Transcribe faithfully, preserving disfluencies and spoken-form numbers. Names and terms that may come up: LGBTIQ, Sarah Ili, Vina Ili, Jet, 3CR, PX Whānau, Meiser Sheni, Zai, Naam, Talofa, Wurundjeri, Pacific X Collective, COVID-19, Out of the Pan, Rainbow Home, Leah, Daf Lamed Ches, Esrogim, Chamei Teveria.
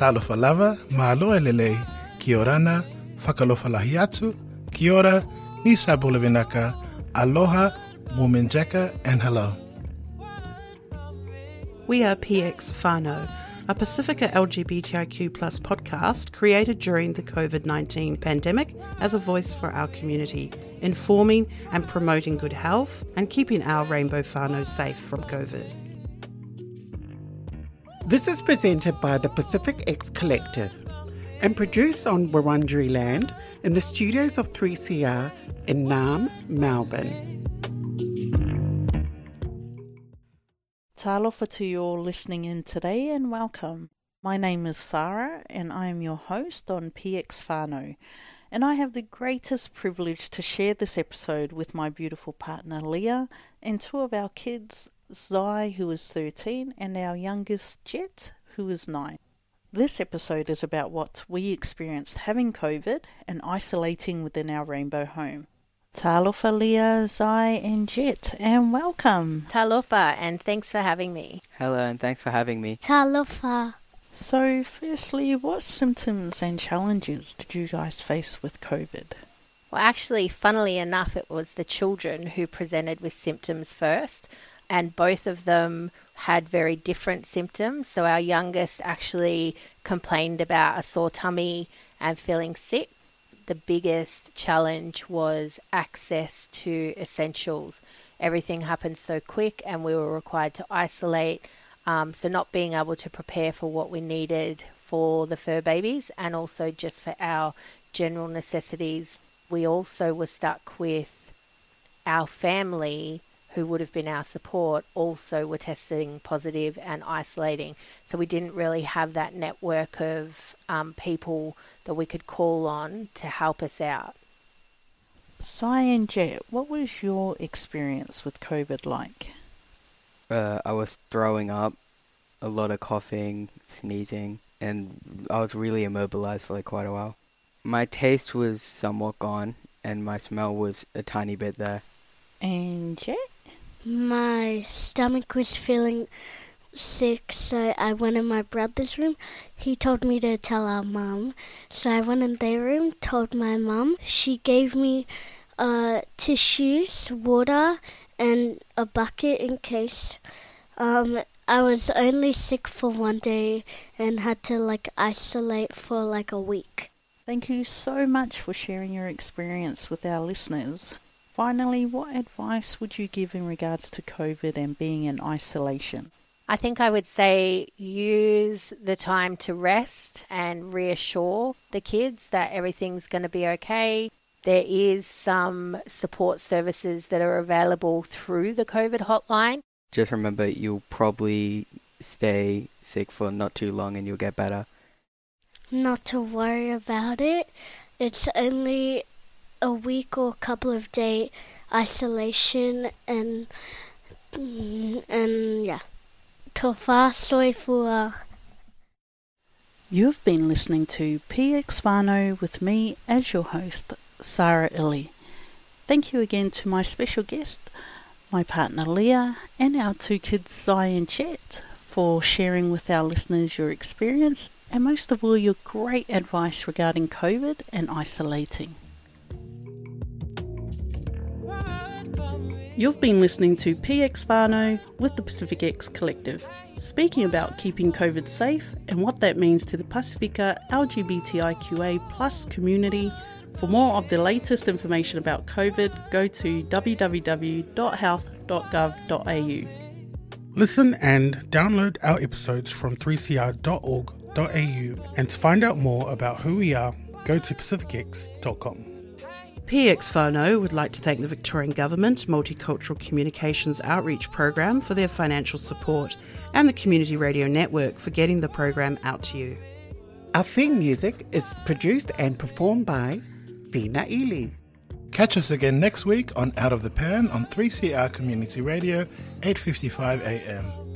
Talofa lava, maalo elele, kiorana, fakalofalahiatu, kiora, nisa bolivinaka, aloha, mumenjeka, and hello. We are P X Whānau, a Pacifica L G B T I Q plus podcast created during the COVID nineteen pandemic as a voice for our community, informing and promoting good health and keeping our rainbow whānau safe from COVID. This is presented by the Pacific X Collective and produced on Wurundjeri land in the studios of three C R in Naam, Melbourne. Talofa to you all listening in today and welcome. My name is Sarah and I am your host on P X Whānau, and I have the greatest privilege to share this episode with my beautiful partner Leah and two of our kids, Zai, who is thirteen, and our youngest Jet, who is nine. This episode is about what we experienced having COVID and isolating within our rainbow home. Talofa, Leah, Zai and Jet, and welcome. Talofa, and thanks for having me. Hello, and thanks for having me. Talofa. So, firstly, what symptoms and challenges did you guys face with COVID? Well, actually, funnily enough, it was the children who presented with symptoms first, and both of them had very different symptoms. So our youngest actually complained about a sore tummy and feeling sick. The biggest challenge was access to essentials. Everything happened so quick and we were required to isolate. Um, so not being able to prepare for what we needed for the fur babies and also just for our general necessities. We also were stuck with our family who would have been our support also were testing positive and isolating. So we didn't really have that network of um, people that we could call on to help us out. Zai and Jet, what was your experience with COVID like? Uh, I was throwing up, a lot of coughing, sneezing, and I was really immobilized for like quite a while. My taste was somewhat gone and my smell was a tiny bit there. And Jet? My stomach was feeling sick, so I went in my brother's room. He told me to tell our mum. So I went in their room, told my mum. She gave me uh, tissues, water, and a bucket in case. Um, I was only sick for one day and had to like isolate for like a week. Thank you so much for sharing your experience with our listeners. Finally, what advice would you give in regards to COVID and being in isolation? I think I would say use the time to rest and reassure the kids that everything's going to be okay. There is some support services that are available through the COVID hotline. Just remember, you'll probably stay sick for not too long and you'll get better. Not to worry about it. It's only a week or a couple of day isolation and and yeah. Tōfa soifua. You've been listening to P X Whānau with me as your host, Sarah Ili. Thank you again to my special guest, my partner Leah, and our two kids Zai and Jet, for sharing with our listeners your experience and most of all your great advice regarding COVID and isolating. You've been listening to P X Whānau with the Pacific X Collective, speaking about keeping COVID safe and what that means to the Pacifica L G B T I Q A plus community. For more of the latest information about COVID, go to w w w dot health dot gov dot a u. Listen and download our episodes from three c r dot org dot a u, and to find out more about who we are, go to pacific x dot com. P X Whānau would like to thank the Victorian Government Multicultural Communications Outreach Program for their financial support and the Community Radio Network for getting the program out to you. Our theme music is produced and performed by Vina Ili. Catch us again next week on Out of the Pan on three C R Community Radio, eight fifty-five a m.